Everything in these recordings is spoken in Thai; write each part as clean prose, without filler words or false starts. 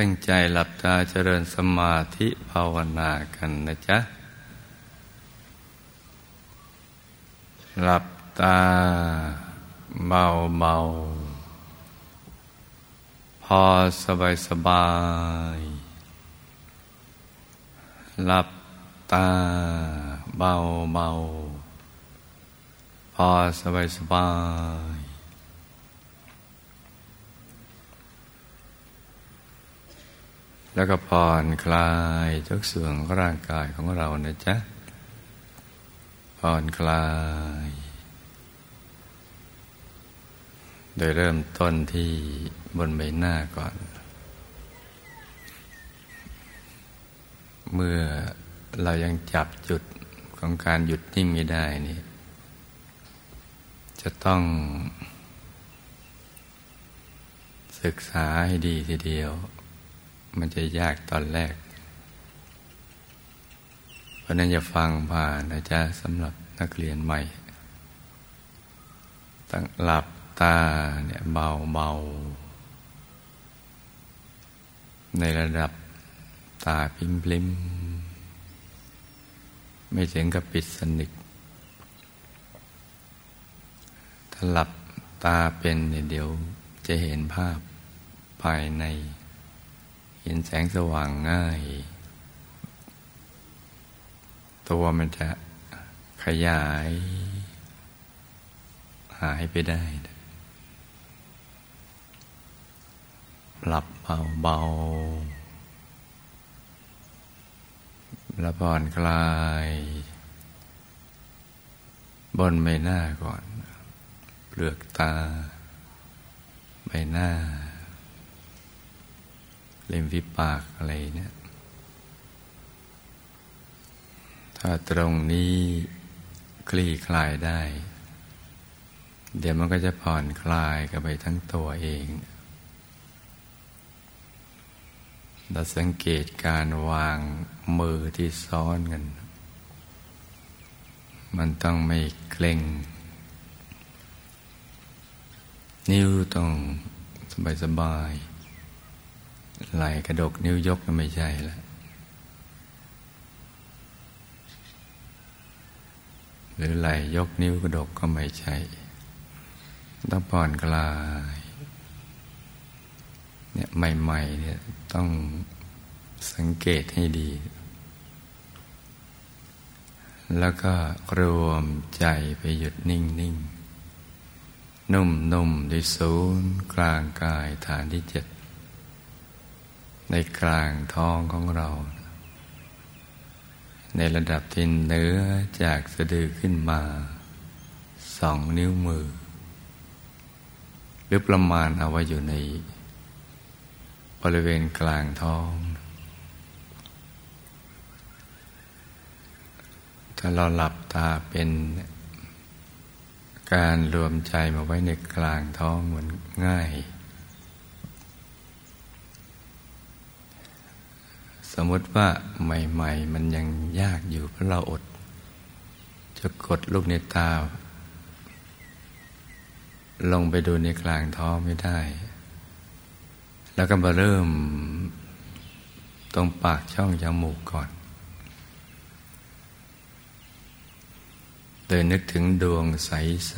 ตั้งใจหลับตาเจริญสมาธิภาวนากันนะจ๊ะหลับตาเบาๆพอสบายๆหลับตาเบาๆพอสบายๆแล้วก็ผ่อนคลายทุกส่วนของร่างกายของเรานะจ๊ะผ่อนคลายโดยเริ่มต้นที่บนใบหน้าก่อนเมื่อเรายังจับจุดของการหยุดนิ่งไม่ได้นี่จะต้องศึกษาให้ดีทีเดียวมันจะยากตอนแรกเพราะนั้นอย่าฟังผ่านนะจ๊ะสำหรับนักเรียนใหม่ตั้งหลับตาเนี่ยเบาๆในระดับตาพลิ้มๆไม่ถึงกับปิดสนิทถ้าหลับตาเป็นเดี๋ยวจะเห็นภาพภายในเห็นแสงสว่างง่ายตัวมันจะขยายหายไปได้หลับเบาๆแล้วผ่อนคลายบนใบหน้าก่อนเปลือกตาใบหน้าเล็มฝีปากอะไรเนี่ยถ้าตรงนี้คลี่คลายได้เดี๋ยวมันก็จะผ่อนคลายกันไปทั้งตัวเองเราสังเกตการวางมือที่ซ้อนกันมันต้องไม่เกร็งนิ้วต้องสบายๆไหลกระดกนิ้วยกก็ไม่ใช่ละหรือไหลยกนิ้วกระดกก็ไม่ใช่ต้องผ่อนคลายเนี่ยใหม่ๆเนี่ยต้องสังเกตให้ดีแล้วก็รวมใจไปหยุดนิ่งๆนุ่มๆที่ศูนย์กลางกายฐานที่7ในกลางท้องของเราในระดับที่เหนือจากสะดือขึ้นมา2 นิ้วมือหรือประมาณเอาไว้อยู่ในบริเวณกลางท้องถ้าเราหลับตาเป็นการรวมใจมาไว้ในกลางท้องมันง่ายสมมติว่าใหม่ๆมันยังยากอยู่เพราะเราอดจะกดลูกในตาลงไปดูในกลางท้องไม่ได้แล้วก็มาเริ่มตรงปากช่องจมูกก่อนโดยนึกถึงดวงใส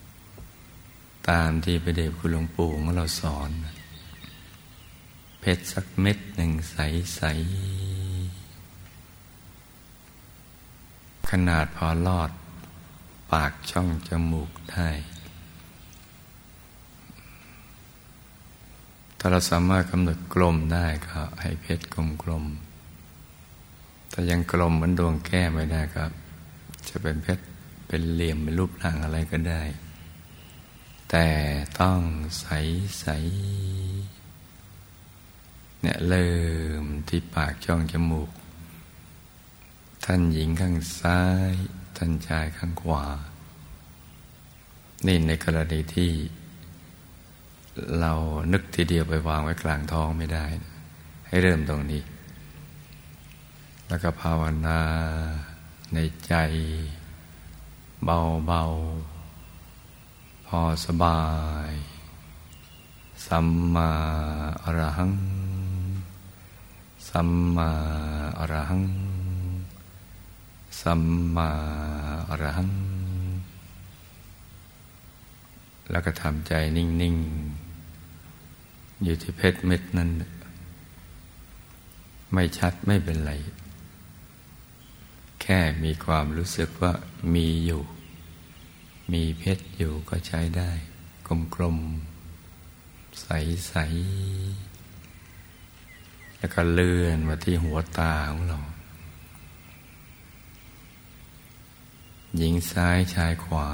ๆตามที่พระเดชคุณหลวงปู่ของเราสอนเพชรสักเม็ดหนึ่งใสๆขนาดพอลอดปากช่องจมูกได้ถ้าเราสามารถกำหนดกลมได้ก็ให้เพชรกลมๆถ้ายังกลมเหมือนดวงแก้วไม่ได้ก็จะเป็นเพชรเป็นเหลี่ยมเป็นรูปร่างอะไรก็ได้แต่ต้องใสๆเนี่ยเริ่มที่ปากช่องจมูกท่านหญิงข้างซ้ายท่านชายข้างขวานี่ในกรณีที่เรานึกทีเดียวไปวางไว้กลางท้องไม่ได้ให้เริ่มตรงนี้แล้วก็ภาวนาในใจเบาๆพอสบาย สัมมาอรหังสัมมาอรหังสัมมาอรหังแล้วก็ทำใจนิ่งๆอยู่ที่เพชรเม็ดนั้นไม่ชัดไม่เป็นไรแค่มีความรู้สึกว่ามีอยู่มีเพชรอยู่ก็ใช้ได้กลมๆใสๆแล้วก็เลื่อนมาที่หัวตาของเราหญิงซ้ายชายขวา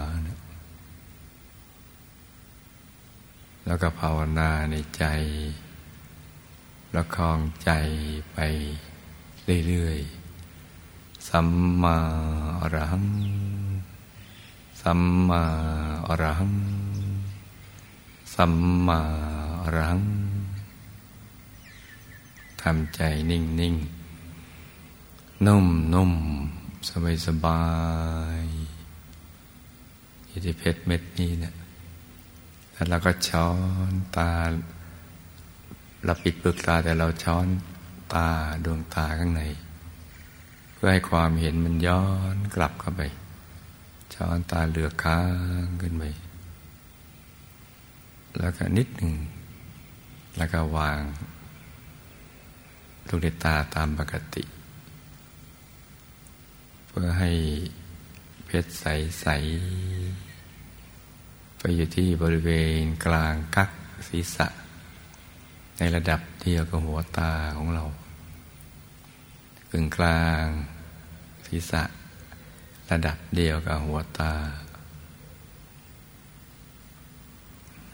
แล้วก็ภาวนาในใจประคองใจไปเรื่อยๆสัมมาอรหังสัมมาอรหังสัมมาอรหังทำใจนิ่งๆนุ่มๆสบายๆอยู่ที่เพชรเม็ดนี้เนี่ยแล้วเราก็ช้อนตาเราปิดเปลือกตาแต่เราช้อนตาดวงตาข้างในเพื่อให้ความเห็นมันย้อนกลับเข้าไปช้อนตาเหลือกค้างขึ้นไปแล้วก็นิดหนึ่งแล้วก็วางลูกในตาตามปกติเพื่อให้เพชรใสๆไปอยู่ที่บริเวณกลางกั๊กศีรษะในระดับเดียวกับหัวตาของเรากึ่งกลางศีรษะระดับเดียวกับหัวตา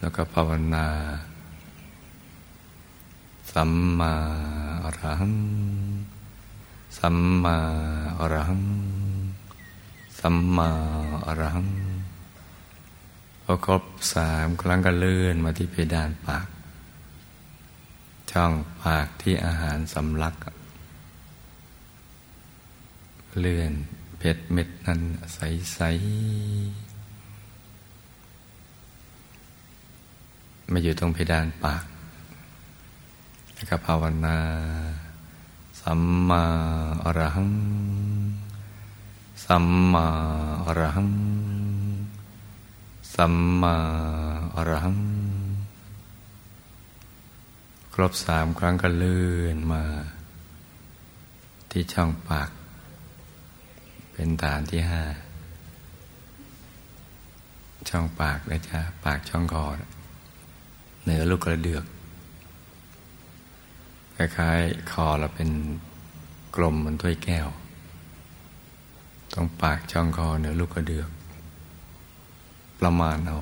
แล้วก็ภาวนาสัมมาอรหังสัมมาอรหังสัมมาอรหังพอครบ3ครั้งก็เลื่อนมาที่เพดานปากช่องปากที่อาหารสำลักเลื่อนเพชรเม็ดนั้นใสๆมาอยู่ตรงเพดานปากแล้วก็ภาวนาสัมมาอรหังสัมมาอรหังสัมมาอรหังครบ3ครั้งก็เลื่อนมาที่ช่องปากเป็นฐานที่5ช่องปากนะจ๊ะปากช่องคอเหนือลูกกระเดือกคล้ายๆคอเราเป็นกลมเหมือนถ้วยแก้วตรงปากช่องคอเหนือลูกกระเดือกประมาณเอา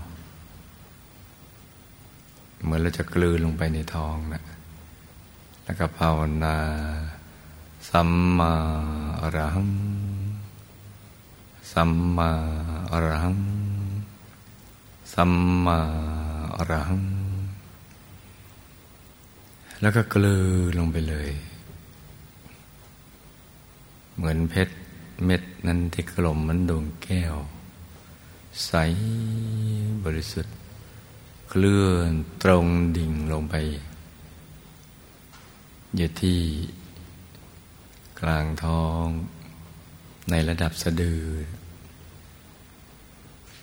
เหมือนเราจะกลืนลงไปในท้องนะแล้วก็ภาวนาสัมมาอรหังสัมมาอรหังสัมมาอรหังแล้วก็กลืนลงไปเลยเหมือนเพชรเม็ดนั้นที่กลมเหมือนดวงแก้วใสบริสุทธิ์เคลื่อนตรงดิ่งลงไปอยู่ที่กลางท้องในระดับสะดือ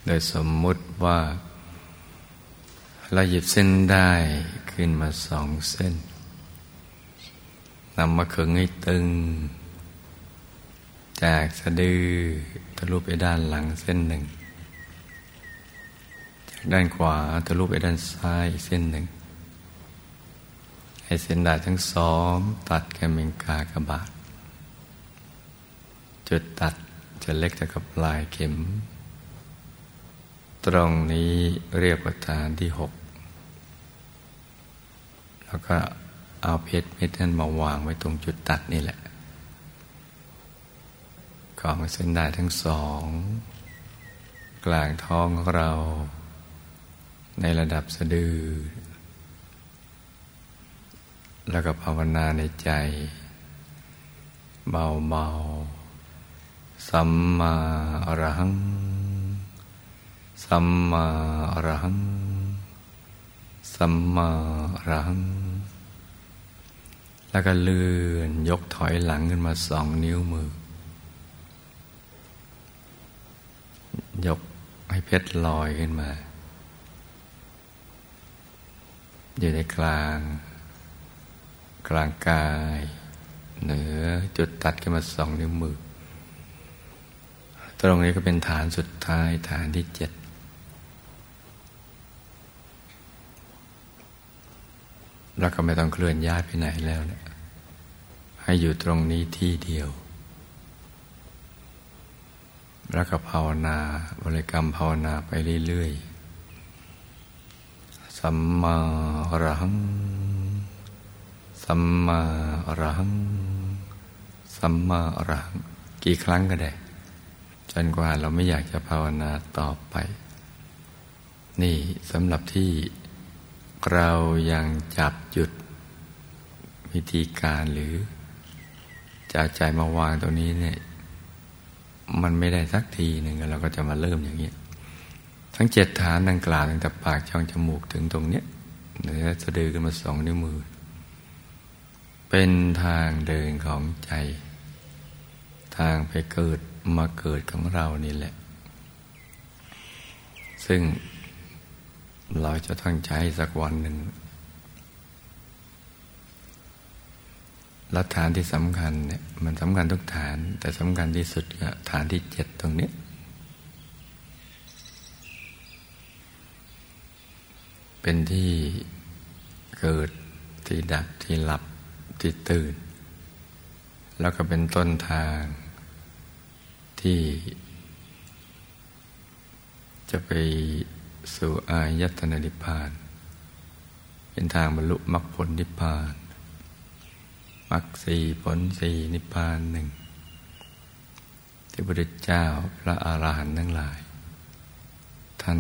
โดยสมมุติว่าเราหยิบเส้นได้ขึ้นมา2เส้นนำมาขึงให้ตึงจากสะดือทะลุไปด้านหลังเส้นหนึ่งด้านขวาทะลุไปด้านซ้ายเส้นหนึ่งให้เส้นด้ายทั้งสองตัดกันเป็นกากบาทจุดตัดจะเล็กเท่ากับปลายเข็มตรงนี้เรียกว่าฐานที่6แล้วก็เอาเพชรเม็ดนั้นมาวางไว้ตรงจุดตัดนี่แหละของเส้นด้ายทั้งสองกลางท้องของเราในระดับสะดือแล้วก็ภาวนาในใจเบาๆสัมมาอรหังสัมมาอรหัง สัมมาอรหังแล้วก็เลื่อนยกถอยหลังขึ้นมา2 นิ้วมือ ยกให้เพชรลอยขึ้นมาอยู่ในกลางกายเหนือจุดตัดขึ้นมา2 นิ้วมือตรงนี้ก็เป็นฐานสุดท้ายฐานที่7แล้วก็ไม่ต้องเคลื่อนย้ายไปไหนแล้วนะให้อยู่ตรงนี้ที่เดียวแล้วก็ภาวนาบริกรรมภาวนาไปเรื่อยๆสัมมาอรหังสัมมาอรหังสัมมาอรหังกี่ครั้งก็ได้จนกว่าเราไม่อยากจะภาวนาต่อไปนี่สำหรับที่เรายังจับจุดวิธีการหรือจะใจมาวางตรงนี้เนี่ยมันไม่ได้สักทีหนึ่งเราก็จะมาเริ่มอย่างนี้ทั้ง7 ฐานดังกล่าวตั้งแต่ปากช่องจมูกถึงตรงเนี้ยเหนือสะดือขึ้นมา2 นิ้วมือเป็นทางเดินของใจทางไปเกิดมาเกิดของเรานี่แหละซึ่งเราจะตั้งใจสักวันหนึ่งและฐานที่สำคัญเนี่ยมันสำคัญทุกฐานแต่สำคัญที่สุดก็ฐานที่7ตรงนี้เป็นที่เกิดที่ดับที่หลับที่ตื่นแล้วก็เป็นต้นทางที่จะไปสู่อายตนะนิพพานเป็นทางบรรลุมรรคผลนิพพานมรรค4 ผล 4นิพพาน1ที่พระพุทธเจ้าพระอรหันต์ทั้งหลายท่าน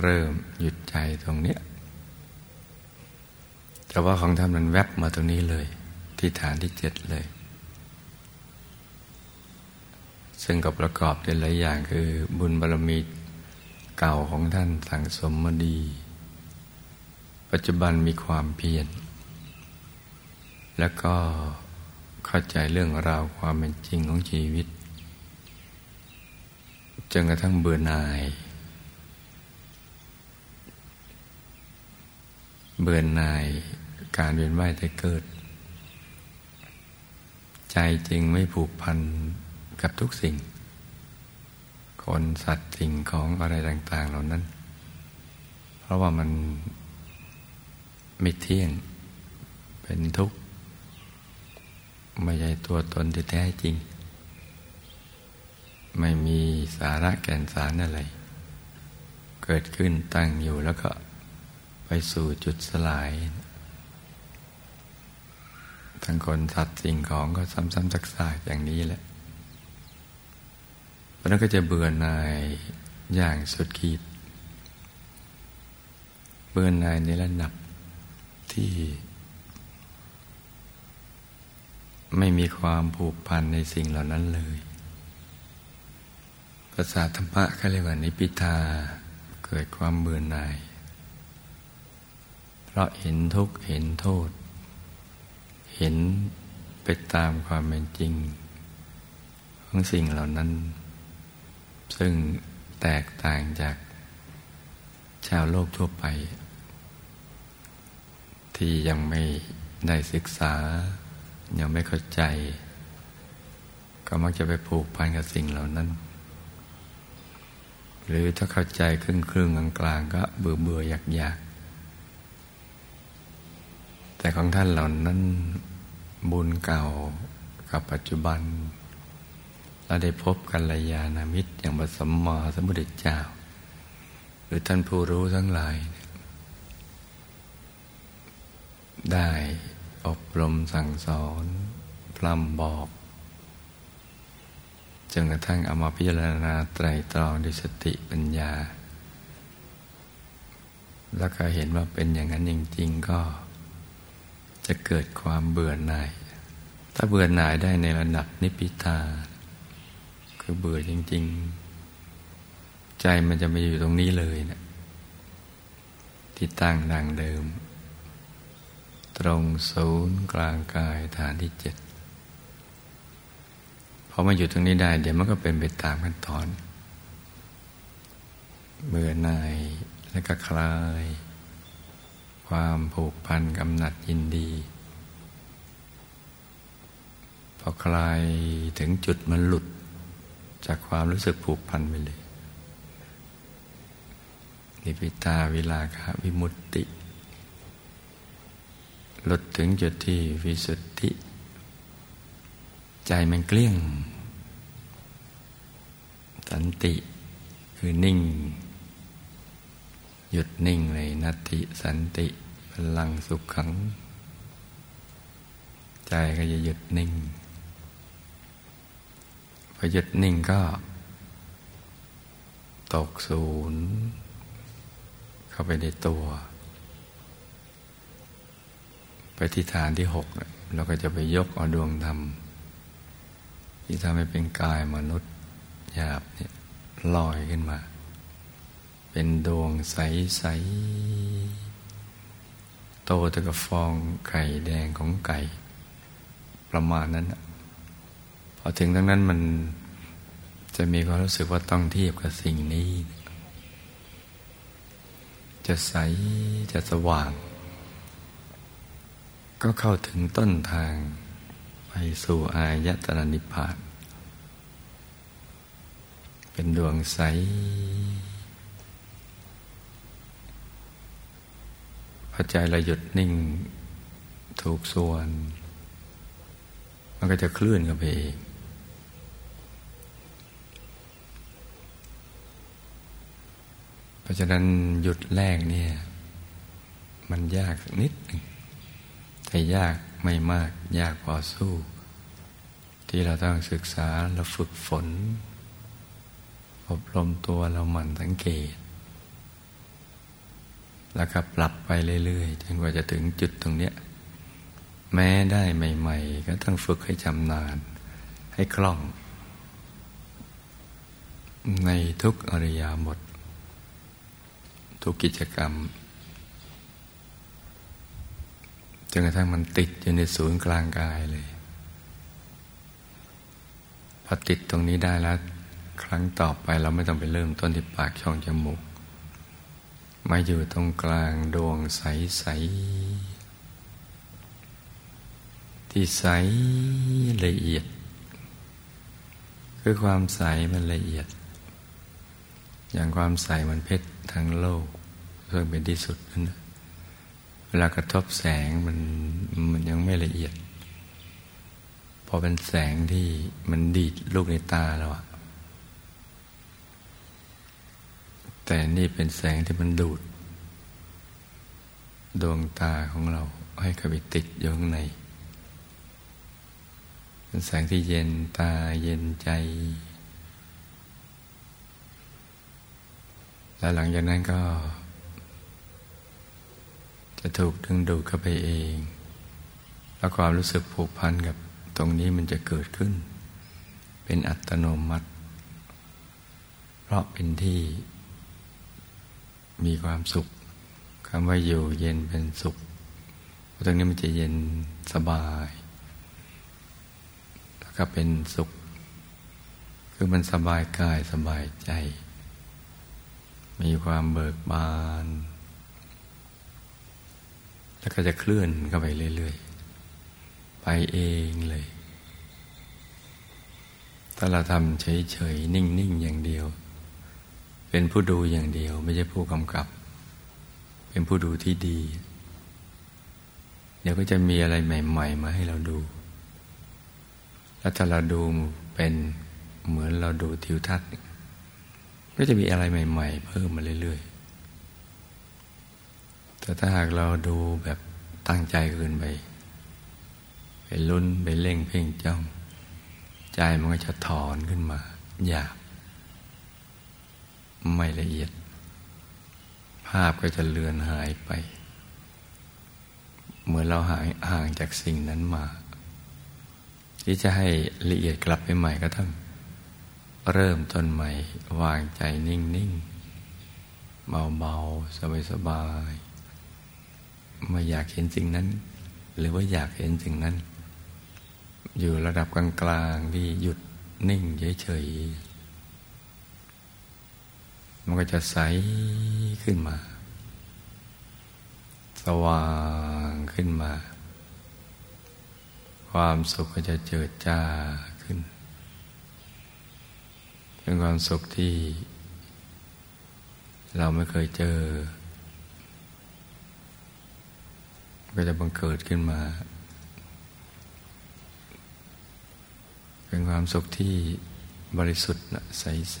เริ่มหยุดใจตรงเนี้ยแต่ว่าของท่านมันแวบมาตรงนี้เลยที่ฐานที่7เลยซึ่งก็ประกอบด้วยหลายอย่างคือบุญบารมีเก่าของท่านสั่งสมมาดีปัจจุบันมีความเพียรแล้วก็เข้าใจเรื่องราวความเป็นจริงของชีวิตจนกระทั่งเบื่อหน่ายการเวียนว่ายตายเกิดใจจริงไม่ผูกพันกับทุกสิ่งคนสัตว์สิ่งของอะไรต่างๆเหล่านั้นเพราะว่ามันไม่เที่ยงเป็นทุกข์ไม่ใช่ตัวตนที่แท้จริงไม่มีสาระแก่นสารอะไรเกิดขึ้นตั้งอยู่แล้วก็ไปสู่จุดสลายทั้งคนสัตว์สิ่งของก็ซ้ำๆซักๆอย่างนี้แหละแล้วก็จะเบื่อหน่ายอย่างสุดขีดเบื่อหน่ายในระดับที่ไม่มีความผูกพันในสิ่งเหล่านั้นเลยภาษาธรรมะเขาเรียกว่านิพพิทาเกิดความเบื่อหน่ายเพราะเห็นทุกข์เห็นโทษเห็นไปตามความเป็นจริงของสิ่งเหล่านั้นซึ่งแตกต่างจากชาวโลกทั่วไปที่ยังไม่ได้ศึกษายังไม่เข้าใจก็มักจะไปผูกพันกับสิ่งเหล่านั้นหรือถ้าเข้าใจครึ่งๆกลางๆก็เบื่อๆอยากๆแต่ของท่านเหล่านั้นบุญเก่ากับปัจจุบันเราได้พบกัลยาณมิตรอย่างพระสัมมาสัมพุทธเจ้าหรือท่านผู้รู้ทั้งหลายได้อบรมสั่งสอนพร่ำบอกจนกระทั่งเอามาพิจารณาไตร่ตรองด้วยสติปัญญาแล้วก็เห็นว่าเป็นอย่างนั้นจริงๆก็จะเกิดความเบื่อหน่ายถ้าเบื่อหน่ายได้ในระดับนิพพิทาคือเบื่อจริงๆใจมันจะไม่อยู่ตรงนี้เลยนะ ที่ตั้งดังเดิมตรงศูนย์กลางกายฐานที่7พอมาอยู่ตรงนี้ได้เดี๋ยวมันก็เป็นไปตามขั้นตอนเบื่อหน่ายและก็คลายความผูกพันกำหนัดยินดีพอคลายถึงจุดมันหลุดจากความรู้สึกผูกพันไปเลยนิพพิทาวิราคะวิมุตติหลุดถึงจุดที่วิสุทธิใจมันเกลี้ยงสันติคือนิ่งหยุดนิ่งเลยนัตติสันติพลังสุขขังใจก็จะหยุดนิ่งพอหยุดนิ่งก็ตกศูนย์เข้าไปในตัวไปที่ฐานที่6เราก็จะไปยกเอาดวงธรรมที่ทำให้เป็นกายมนุษย์หยาบเนี่ยลอยขึ้นมาเป็นดวงใสๆโตเท่ากับฟองไข่แดงของไก่ประมาณนั้นพอถึงตรงนั้นมันจะมีความรู้สึกว่าต้องเทียบกับสิ่งนี้จะใสจะสว่างก็เข้าถึงต้นทางไปสู่อายตนะนิพพานเป็นดวงใสพอใจเราหยุดนิ่งถูกส่วนมันก็จะเคลื่อนกันไปเองเพราะฉะนั้นหยุดแรกเนี่ยมันยากนิดหนึ่งแต่ยากไม่มากยากพอสู้ที่เราต้องศึกษาและฝึกฝนอบรมตัวเราหมั่นสังเกตแล้วก็ปรับไปเรื่อยๆจนกว่าจะถึงจุดตรงเนี้ยแม้ได้ใหม่ๆก็ต้องฝึกให้ชำนาญให้คล่องในทุกอริยบททุกกิจกรรมจนกระทั่งมันติดอยู่ในศูนย์กลางกายเลยพอติดตรงนี้ได้แล้วครั้งต่อไปเราไม่ต้องไปเริ่มต้นที่ปากช่องจมูกมาอยู่ตรงกลางดวงใสๆที่ใสละเอียดคือความใสมันละเอียดอย่างความใสมันเพชรทั้งโลกซึ่งเป็นที่สุดนั่นนะเวลากระทบแสงมันยังไม่ละเอียดพอเป็นแสงที่มันดีดลูกในตาเราอะแต่นี่เป็นแสงที่มันดูดดวงตาของเราให้เข้าไปติดอยู่ข้างในเป็นแสงที่เย็นตาเย็นใจแล้วหลังจากนั้นก็จะถูกดึงดูดเข้าไปเองแล้วความรู้สึกผูกพันกับตรงนี้มันจะเกิดขึ้นเป็นอัตโนมัติเพราะเป็นที่มีความสุขคำว่าอยู่เย็นเป็นสุขตรงนี้มันจะเย็นสบายแล้วก็เป็นสุขคือมันสบายกายสบายใจมีความเบิกบานแล้วก็จะเคลื่อนเข้าไปเรื่อยๆไปเองเลยถ้าเราทำเฉยๆนิ่งๆอย่างเดียวเป็นผู้ดูอย่างเดียวไม่ใช่ผู้กำกับเป็นผู้ดูที่ดีเดี๋ยวก็จะมีอะไรใหม่ๆมาให้เราดูแล้วถ้าเราดูเป็นเหมือนเราดูทิวทัศน์ก็จะมีอะไรใหม่ๆเพิ่มมาเรื่อยๆแต่ถ้าหากเราดูแบบตั้งใจเกินไปลุ้นไปเล่งเพ่งจ้องใจมันก็จะถอนขึ้นมาหยาบไม่ละเอียดภาพก็จะเลือนหายไปเหมือนเราหายห่างจากสิ่งนั้นมาที่จะให้ละเอียดกลับไปใหม่ก็ต้องเริ่มต้นใหม่วางใจนิ่งๆเบาๆสบายๆ ไม่อยากเห็นสิ่งนั้นหรือว่าอยากเห็นสิ่งนั้นอยู่ระดับกลางๆที่หยุดนิ่งเฉยๆมันก็จะใสขึ้นมาสว่างขึ้นมาความสุขก็จะเจิดจ้าขึ้นเป็นความสุขที่เราไม่เคยเจอก็จะบังเกิดขึ้นมาเป็นความสุขที่บริสุทธิ์ใส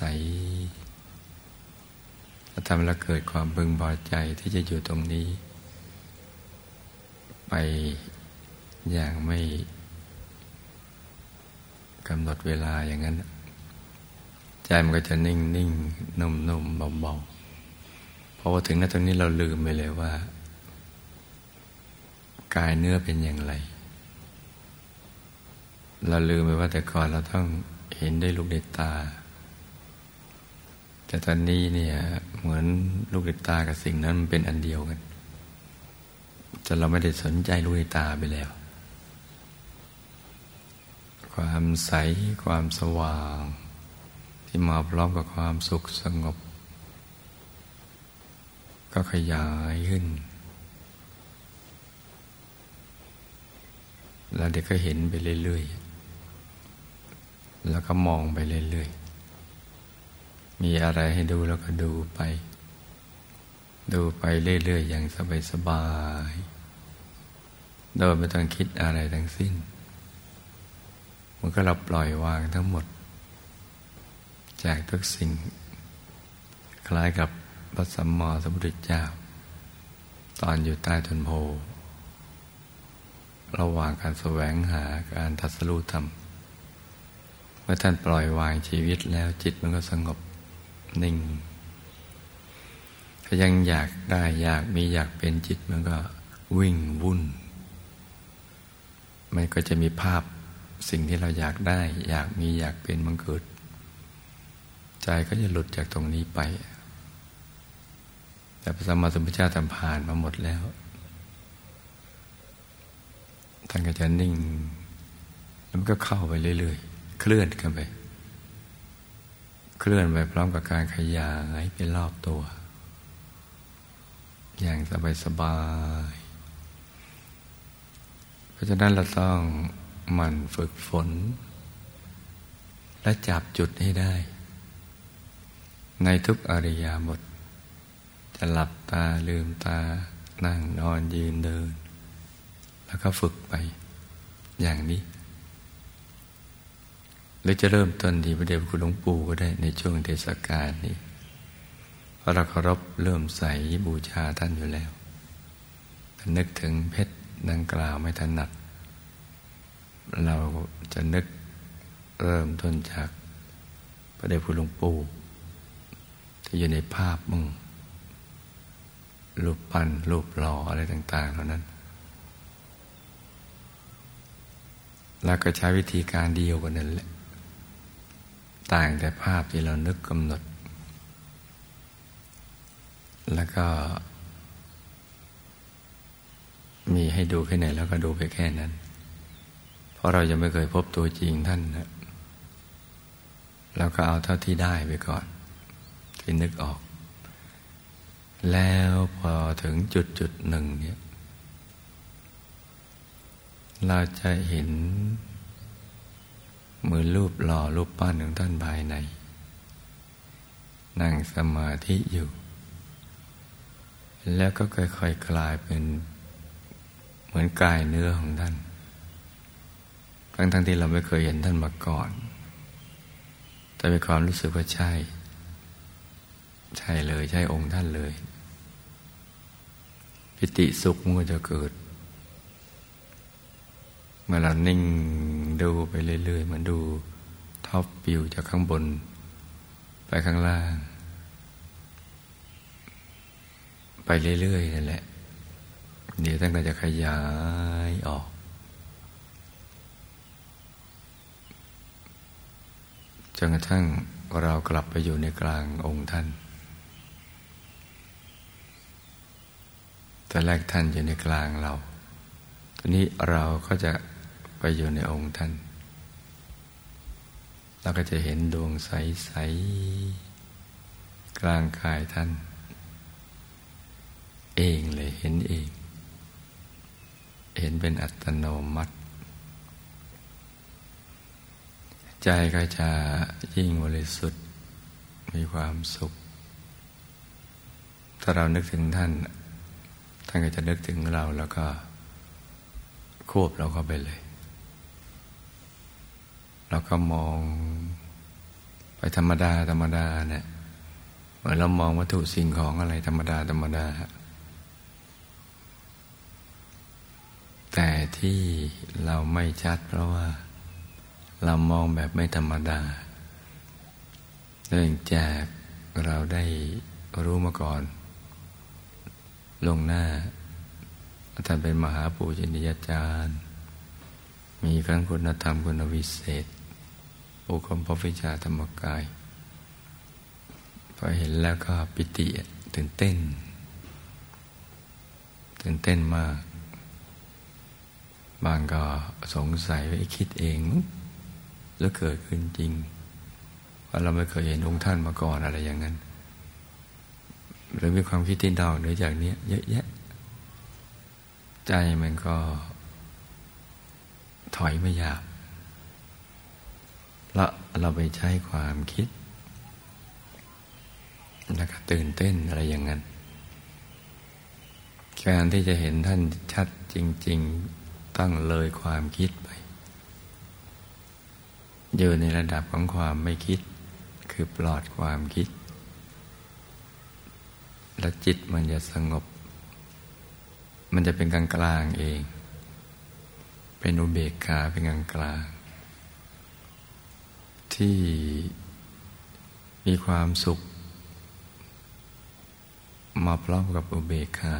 ๆถ้าทำแล้วเกิดความพึงพอใจที่จะอยู่ตรงนี้ไปอย่างไม่กำหนดเวลาอย่างนั้นใจมันก็จะนิ่งๆ นุ่มๆเบาๆพอถึงณตรงนี้เราลืมไปเลยว่ากายเนื้อเป็นอย่างไรเราลืมไปว่าแต่ก่อนเราต้องเห็นด้วยลูกด้วยตาแต่ตอนนี้เนี่ยเหมือนลูกด้วยตากับสิ่งนั้นมันเป็นอันเดียวกันจนเราไม่ได้สนใจลูกด้วยตาไปแล้วความใสความสว่างที่มาพร้อมกับความสุขสงบก็ขยายขึ้นแล้วเด็กก็เห็นไปเรื่อยๆแล้วก็มองไปเรื่อยๆมีอะไรให้ดูแล้วก็ดูไปดูไปเรื่อยๆอย่างสบายๆโดยไม่ต้องคิดอะไรทั้งสิ้นมันก็เราปล่อยวางทั้งหมดจากทุกสิ่งคล้ายกับพระสัมมาสัมพุทธเจ้าตอนอยู่ใต้ต้นโพระหว่างการแสวงหาการตรัสรู้ธรรมเมื่อท่านปล่อยวางชีวิตแล้วจิตมันก็สงบนิ่งถ้ายังอยากได้อยากมีอยากเป็นจิตมันก็วิ่งวุ่นมันก็จะมีภาพสิ่งที่เราอยากได้อยากมีอยากเป็นมันเกิดใจก็จะหลุดจากตรงนี้ไปแต่พระสัมมาสัมพุทธเจ้าทำผ่านมาหมดแล้วท่านก็จะนิ่งแล้วมันก็เข้าไปเรื่อยๆเคลื่อนกันไปเคลื่อนไปพร้อมกับการขยายไปรอบตัวอย่างสบายๆเพราะฉะนั้นเราต้องหมั่นฝึกฝนและจับจุดให้ได้ในทุกอริยบทจะหลับตาลืมตานั่งนอนยืนเดินแล้วก็ฝึกไปอย่างนี้หรือจะเริ่มต้นที่พระเดชพระคุณหลวงปู่ก็ได้ในช่วงเทศกาลนี้เพราะเราเคารพเริ่มใส่บูชาท่านอยู่แล้วนึกถึงเพชรดังกล่าวไม่ถนัดเราจะนึกเริ่มต้นจากพระเดชพระคุณหลวงปู่ที่อยู่ในภาพมึงรูปปั้นรูปหล่ออะไรต่างๆเหล่านั้นแล้วก็ใช้วิธีการเดียวกันนั่นแหละต่างแต่ภาพที่เรานึกกำหนดแล้วก็มีให้ดูแค่ไหนแล้วก็ดูไปแค่นั้นเพราะเรายังไม่เคยพบตัวจริงท่านนะเราก็เอาเท่าที่ได้ไปก่อนที่นึกออกแล้วพอถึงจุดหนึ่งเนี่ยเราจะเห็นเหมือนรูปหล่อรูปปั้นของท่านภายในนั่งสมาธิอยู่แล้วก็ค่อยๆกลายเป็นเหมือนกายเนื้อของท่านทั้งๆที่เราไม่เคยเห็นท่านมาก่อนแต่มีความรู้สึกว่าใช่เลยใช่องค์ท่านเลยปิติสุขมันก็จะเกิดเมื่อเรานิ่งดูไปเรื่อยๆเหมือนดูท็อปวิวจากข้างบนไปข้างล่างไปเรื่อยๆนั่นแหละเดี๋ยวท่านก็จะขยายออกจนกระทั่งเรากลับไปอยู่ในกลางองค์ท่านต อนแรกท่านอยู่ในกลางเราตอนนี้เราก็จะไปอยู่ในองค์ท่านเราก็จะเห็นดวงใสๆกลางกายท่านเองเลยเห็นเองเห็นเป็นอัตโนมัติใจก็จะยิ่งบริสุทธิ์มีความสุขถ้าเรานึกถึงท่านท่านก็จะนึกถึงเราแล้วก็ควบเราเข้าไปเลยเราก็มองไปธรรมดาธรรมดาเนี่ยเหมือนเรามองวัตถุสิ่งของอะไรธรรมดาธรรมดาแต่ที่เราไม่ชัดเพราะว่าเรามองแบบไม่ธรรมดาเนื่องจากเราได้รู้มาก่อนลวงหน้าท่านเป็นมหาปูชนียาจารย์มีทั้งคุณธรรมคุณวิเศษอุคมภพวิชาธรรมกายพอเห็นแล้วก็ปิติตื่นเต้นมากบางก็สงสัยว่าคิดเองแล้วเกิดขึ้นจริงเพราะเราไม่เคยเห็นองค์ท่านมาก่อนอะไรอย่างนั้นหรือมีความคิดที่เดาเหนือจากนี้เยอะแยะใจมันก็ถอยไม่ยากแล้วเราไปใช้ความคิดแล้วก็ตื่นเต้นอะไรอย่างนั้นการที่จะเห็นท่านชัดจริงๆตั้งเลยความคิดไปอยู่ในระดับของความไม่คิดคือปลอดความคิดและจิตมันจะสงบมันจะเป็นกลางกลางเองเป็นอุเบกขาเป็นกลางกลางที่มีความสุขมาพร้อมกับอุเบกขา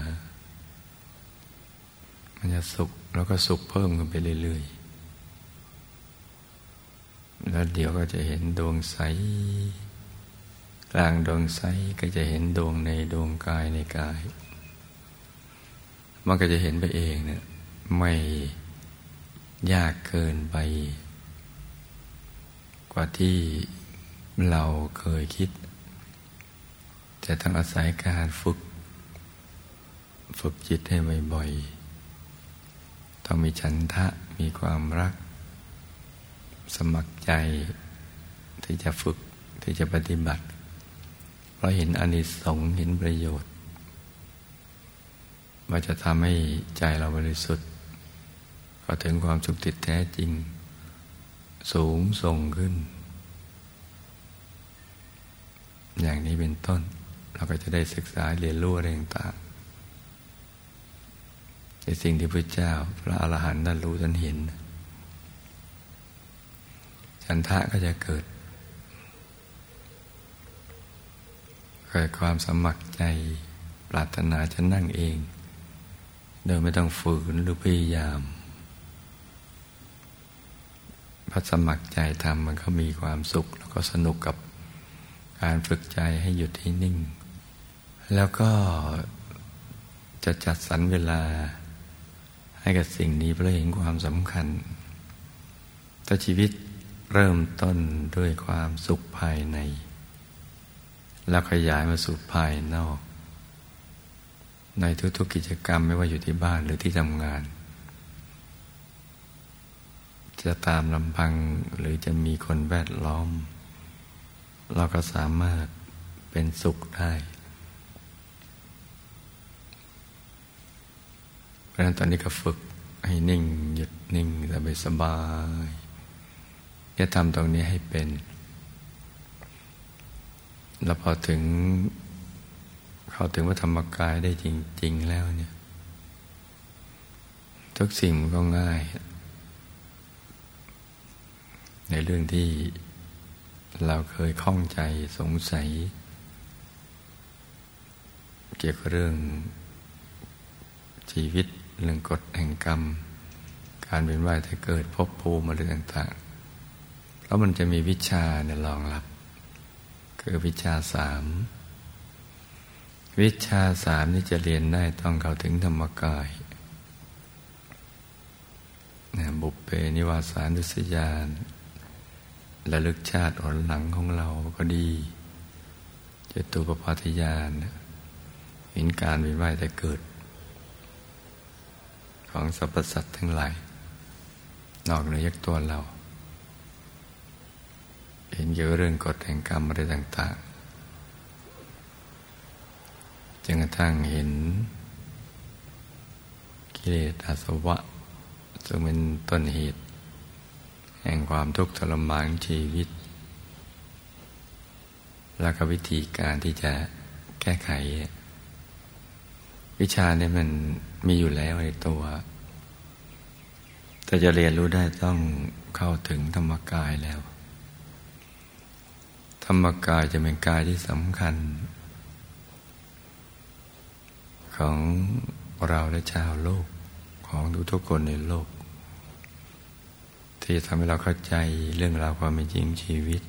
มันจะสุขแล้วก็สุขเพิ่มขึ้นไปเรื่อยๆแล้วเดี๋ยวก็จะเห็นดวงใสกลางดวงใสก็จะเห็นดวงในดวงกายในกายมันก็จะเห็นไปเองเนี่ยไม่ยากเกินไปกว่าที่เราเคยคิดแต่ต้องอาศัยการฝึกจิตให้บ่อยๆต้องมีฉันทะมีความรักสมัครใจที่จะฝึกที่จะปฏิบัติเพราะเห็นอานิสงส์เห็นประโยชน์ว่าจะทำให้ใจเราบริสุทธิ์ก็ถึงความสุขติดแท้จริงสูงส่งขึ้นอย่างนี้เป็นต้นเราก็จะได้ศึกษาเรียนรู้อะไรต่างๆในสิ่งที่พระเจ้าพระอรหันต์ท่านรู้ท่านเห็นฉันทะก็จะเกิดความสมัครใจปรารถนาจะนั่งเองโดยไม่ต้องฝืนหรือพยายามพอสมัครใจทำมันก็มีความสุขแล้วก็สนุกกับการฝึกใจให้หยุดให้นิ่งแล้วก็จะจัดสรรเวลาให้กับสิ่งนี้เพราะเห็นความสำคัญถ้าชีวิตเริ่มต้นด้วยความสุขภายในแล้วขยายมาสู่ภายนอกในทุกๆกิจกรรมไม่ว่าอยู่ที่บ้านหรือที่ทำงานจะตามลำพังหรือจะมีคนแวดล้อมเราก็สามารถเป็นสุขได้เพราะฉะนั้นตอนนี้ก็ฝึกให้นิ่งหยุดนิ่งสบายๆจะทำตรงนี้ให้เป็นแล้วพอถึงเข้าถึงพระธรรมกายได้จริงๆแล้วเนี่ยทุกสิ่งก็ง่ายในเรื่องที่เราเคยข้องใจสงสัยเกี่ยวกับเรื่องชีวิตเรื่องกฎแห่งกรรมการเวียนว่ายตายเกิดภพภูมิอะไรต่างๆแล้วมันจะมีวิชาเนี่ยรองรับคือวิชาสาม วิชา3นี่จะเรียนได้ต้องเข้าถึงธรรมกายบุพเพนิวาสานุสยานระลึกชาติหนหลังของเราก็ดีจตุปปาทญาณเห็นการเวียนว่ายตายเกิดของสรรพสัตว์ทั้งหลายนอกเหนือจากตัวเราเห็นเกี่ยวกับเรื่องกฎแห่งกรรมอะไรต่างๆจนกระทั่งเห็นกิเลสอาสวะซึ่งเป็นต้นเหตุแห่งความทุกข์ทรมานชีวิตและก็วิธีการที่จะแก้ไขวิชาเนี่ยมันมีอยู่แล้วในตัวแต่จะเรียนรู้ได้ต้องเข้าถึงธรรมกายแล้วธรรมกายจะเป็นกายที่สำคัญของเราและชาวโลกของทุกคนในโลกที่ทำให้เราเข้าใจเรื่องราวความเป็นจริงชีวิต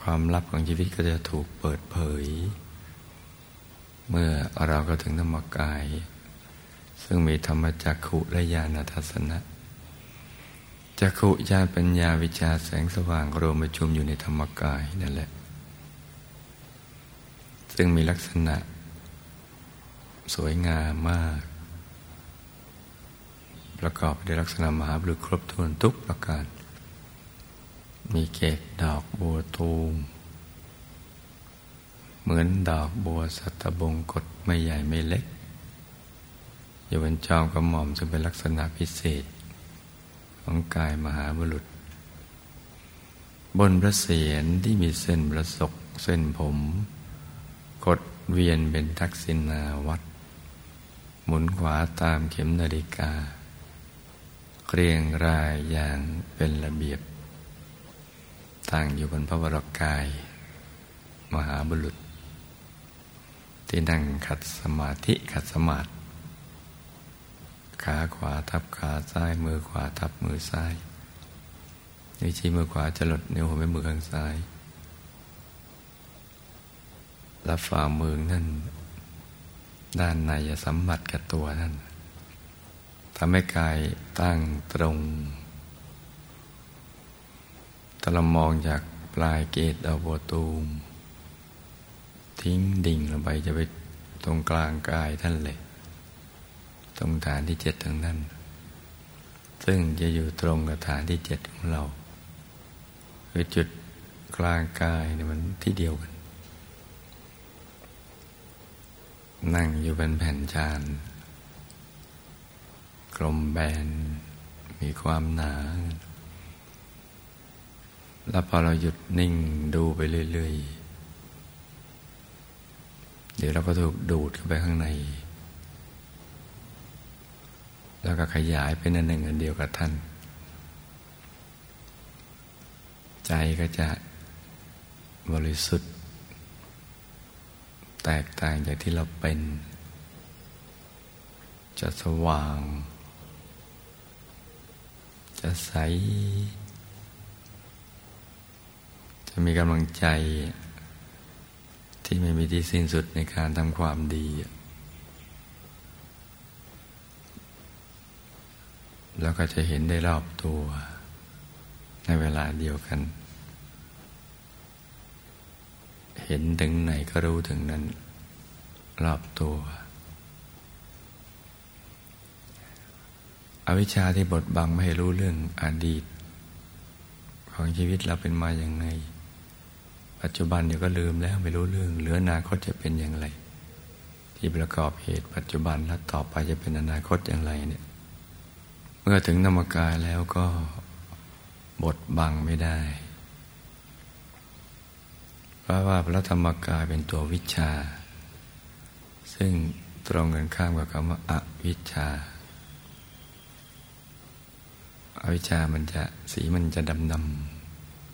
ความลับของชีวิตก็จะถูกเปิดเผยเมื่อเราก็ถึงธรรมกายซึ่งมีธรรมจักขุและญาณทัสสนะจักขุญาณปัญญาวิชาแสงสว่างรวมประชุมอยู่ในธรรมกายนั่นแหละซึ่งมีลักษณะสวยงามมากประกอบด้วยลักษณะมหาบุรุษครบถ้วนทุกประการมีเกศดอกบัวตูมเหมือนดอกบัวสัตบงกฎไม่ใหญ่ไม่เล็กอยู่บนจอมกระหม่อมซึ่งเป็นลักษณะพิเศษของกายมหาบุรุษบนพระเศียรที่มีเส้นประศกเส้นผมกดเวียนเป็นทักษิณาวัตรหมุนขวาตามเข็มนาฬิกาเรียงรายอย่างเป็นระเบียบตั้งอยู่บนพระวรกายมหาบุรุษที่นั่งขัดสมาธิขาขวาทับขาซ้ายมือขวาทับมือซ้ายนิ้วชี้มือขวาจรดนิ้วหัวแม่มือข้างซ้ายและฝ่ามือนั่นด้านในจะสัมผัสกับตัวนั่นทำให้กายตั้งตรงตะลำมองจากปลายเกศดอกบัวตูมทิ้งดิ่งลงไปจะไปตรงกลางกายท่านเลยตรงฐานที่7ทางนั้นซึ่งจะอยู่ตรงกับฐานที่7ของเราคือจุดกลางกายเนี่ยมันที่เดียวกันนั่งอยู่เป็นแผ่นจานกลมแบนมีความหนาแล้วพอเราหยุดนิ่งดูไปเรื่อยๆเดี๋ยวเราก็ถูกดูดเข้าไปข้างในแล้วก็ขยายเป็นอันหนึ่งอันเดียวกับท่านใจก็จะบริสุทธิ์แตกต่างจากที่เราเป็นจะสว่างจะใสจะมีกำลังใจที่ไม่มีที่สิ้นสุดในการทำความดีแล้วก็จะเห็นได้รอบตัวในเวลาเดียวกันเห็นถึงไหนก็รู้ถึงนั้นรอบตัวอวิชชาที่บดบังไม่ให้รู้เรื่องอดีตของชีวิตเราเป็นมาอย่างไรปัจจุบันเดี๋ยวก็ลืมแล้วไม่รู้เรื่องเหลืออนาคตจะเป็นอย่างไรที่ประกอบเหตุปัจจุบันและต่อไปจะเป็นอนาคตอย่างไรเนี่ยเมื่อถึงธรรมกายแล้วก็บดบังไม่ได้เพราะว่าพระธรรมกายเป็นตัววิชาซึ่งตรงกันข้ามกับคำว่าอวิชชาอวิชชามันจะสีมันจะดำ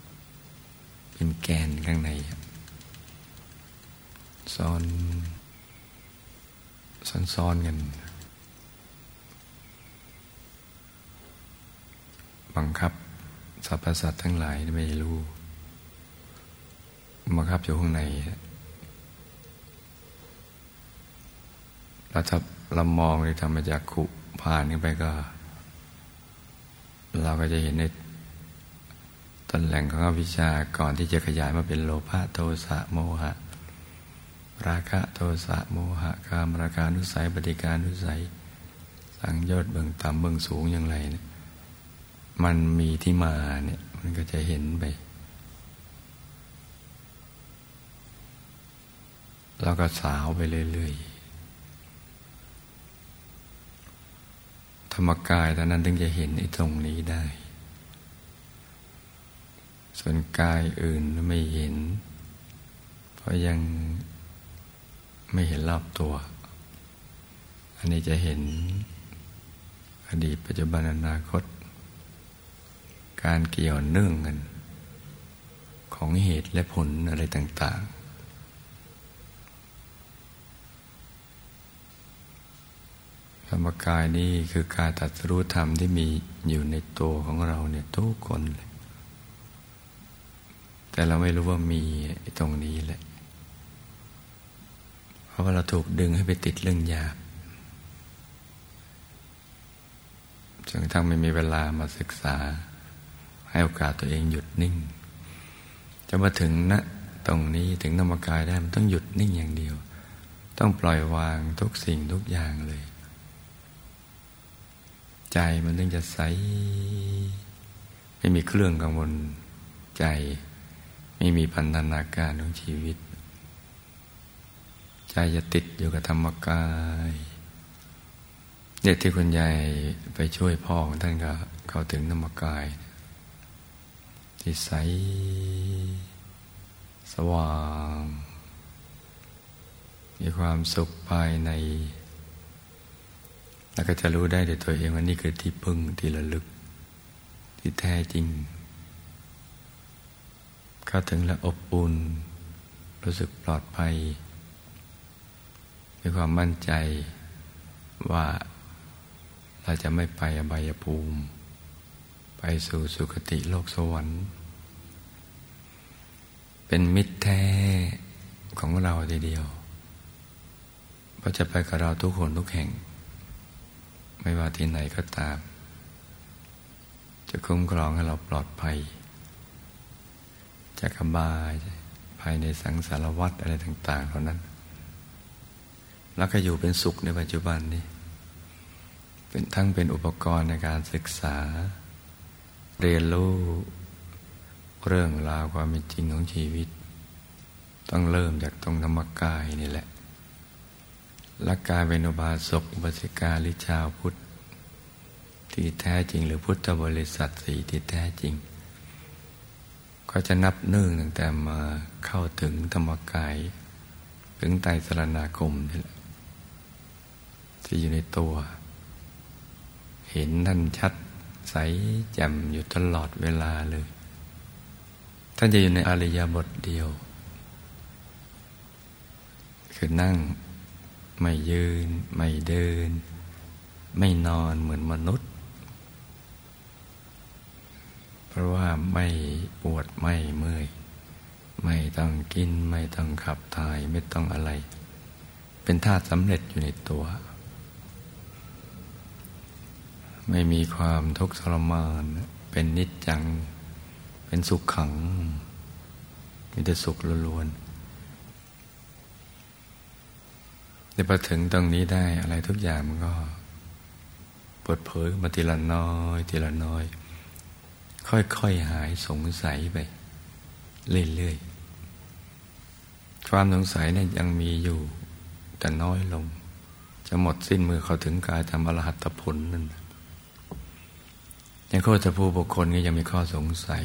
ๆเป็นแกนข้างในซ้อนกันบังคับสรรพสัตว์ทั้งหลายไม่รู้บังคับอยู่ข้างใน เราถ้าเรามองในธรรมจักขุผ่านขึ้นไปก็เราก็จะเห็นในต้นแหล่งของอวิชชาก่อนที่จะขยายมาเป็นโลภะโทสะโมหะราคะโทสะโมหะกามราคานุสัยปฏิการนุสัยสังโยชน์เบื้องต่ำเบื้องสูงอย่างไรเนี่ยมันมีที่มาเนี่ยมันก็จะเห็นไปแล้วก็สาวไปเรื่อยๆธรรมกายตอนนั้นถึงจะเห็นไอ้ตรงนี้ได้ส่วนกายอื่นไม่เห็นเพราะยังไม่เห็นรอบตัวอันนี้จะเห็นอดีตปัจจุบันอนาคตการเกี่ยวเนื่องกันของเหตุและผลอะไรต่างๆธรรมกายนี่คือการตรัสรู้ธรรมที่มีอยู่ในตัวของเราเนี่ยทุกคนเลยแต่เราไม่รู้ว่ามีตรงนี้แหละเพราะว่าเราถูกดึงให้ไปติดเรื่องหยาบจนกระทั่งไม่มีเวลามาศึกษาให้โอกาสตัวเองหยุดนิ่งจะมาถึงณตรงนี้ถึงธรรมกายได้มันต้องหยุดนิ่งอย่างเดียวต้องปล่อยวางทุกสิ่งทุกอย่างเลยใจมันถึงจะใสไม่มีเครื่องกังวลใจไม่มีพันธนาการของชีวิตใจจะติดอยู่กับธรรมกายเด็กที่คุณยายไปช่วยพ่อของท่านก็เข้าถึงธรรมกายที่ใสสว่างมีความสุขภายในแล้วก็จะรู้ได้ด้วยตัวเองว่านี่คือที่พึ่งที่ระลึกที่แท้จริงเข้าถึงและอบอุ่นรู้สึกปลอดภัยมีความมั่นใจว่าเราจะไม่ไปอบายภูมิไปสู่สุคติโลกสวรรค์เป็นมิตรแท้ของเราทีเดียวเพราะจะไปกับเราทุกคนทุกแห่งไม่ว่าที่ไหนก็ตามจะคุ้มครองให้เราปลอดภัยจากอบายภายในสังสารวัฏอะไรต่างๆเหล่านั้นแล้วก็อยู่เป็นสุขในปัจจุบันนี้เป็นทั้งเป็นอุปกรณ์ในการศึกษาเรียนรู้เรื่องราวความเป็นจริงของชีวิตต้องเริ่มจากตรงธรรมกายนี่แหละและการเป็นอุบาสกอุบาสิกาหรือชาวพุทธที่แท้จริงหรือพุทธบริษัทสี่ที่แท้จริงก็จะนับเนื่องตั้งแต่มาเข้าถึงธรรมกายถึงไตรสรณาคมนี่แหละที่อยู่ในตัวเห็นท่านชัดใสแจ่มอยู่ตลอดเวลาเลยท่านจะอยู่ในอริยบทเดียวคือนั่งไม่ยืนไม่เดินไม่นอนเหมือนมนุษย์เพราะว่าไม่ปวดไม่เมื่อยไม่ต้องกินไม่ต้องขับถ่ายไม่ต้องอะไรเป็นธาตุสำเร็จอยู่ในตัวไม่มีความทุกข์ทรมานเป็นนิจจังเป็นสุขขังมีแต่สุขล้วนๆแต่พอถึงตรงนี้ได้อะไรทุกอย่างมันก็เปิดเผยมาทีละน้อยทีละน้อยค่อยๆหายสงสัยไปเรื่อยๆความสงสัยเนี่ยยังมีอยู่แต่น้อยลงจะหมดสิ้นมือเขาถึงกายทำอรหัตผลนั่นยังโคตรผู้บุคคลก็ยังมีข้อสงสัย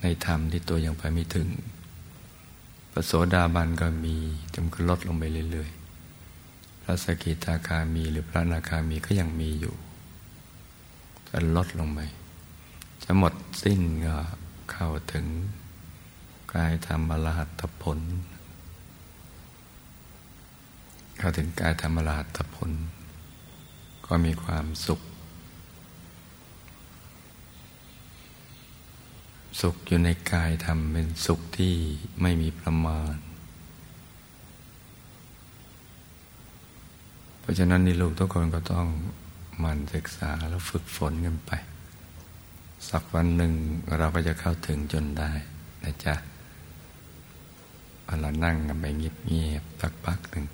ในธรรมที่ตัวยังไปไม่ถึงพระโสดาบันก็มีจำก็ลดลงไปเรื่อยๆพระสกิทาคามีหรือพระอนาคามีก็ยังมีอยู่แต่ลดลงไปจะหมดสิ้นก็เข้าถึงกายธรรมอรหัตผลเข้าถึงกายธรรมอรหัตผลก็มีความสุขสุขอยู่ในกายธรรมเป็นสุขที่ไม่มีประมาณ เพราะฉะนั้นนี่ลูกทุกคนก็ต้องหมั่นศึกษาแล้วฝึกฝนกันไปสักวันหนึ่งเราก็จะเข้าถึงจนได้นะจ๊ะเอาละนั่งกันไปเงียบๆสักพักหนึ่ง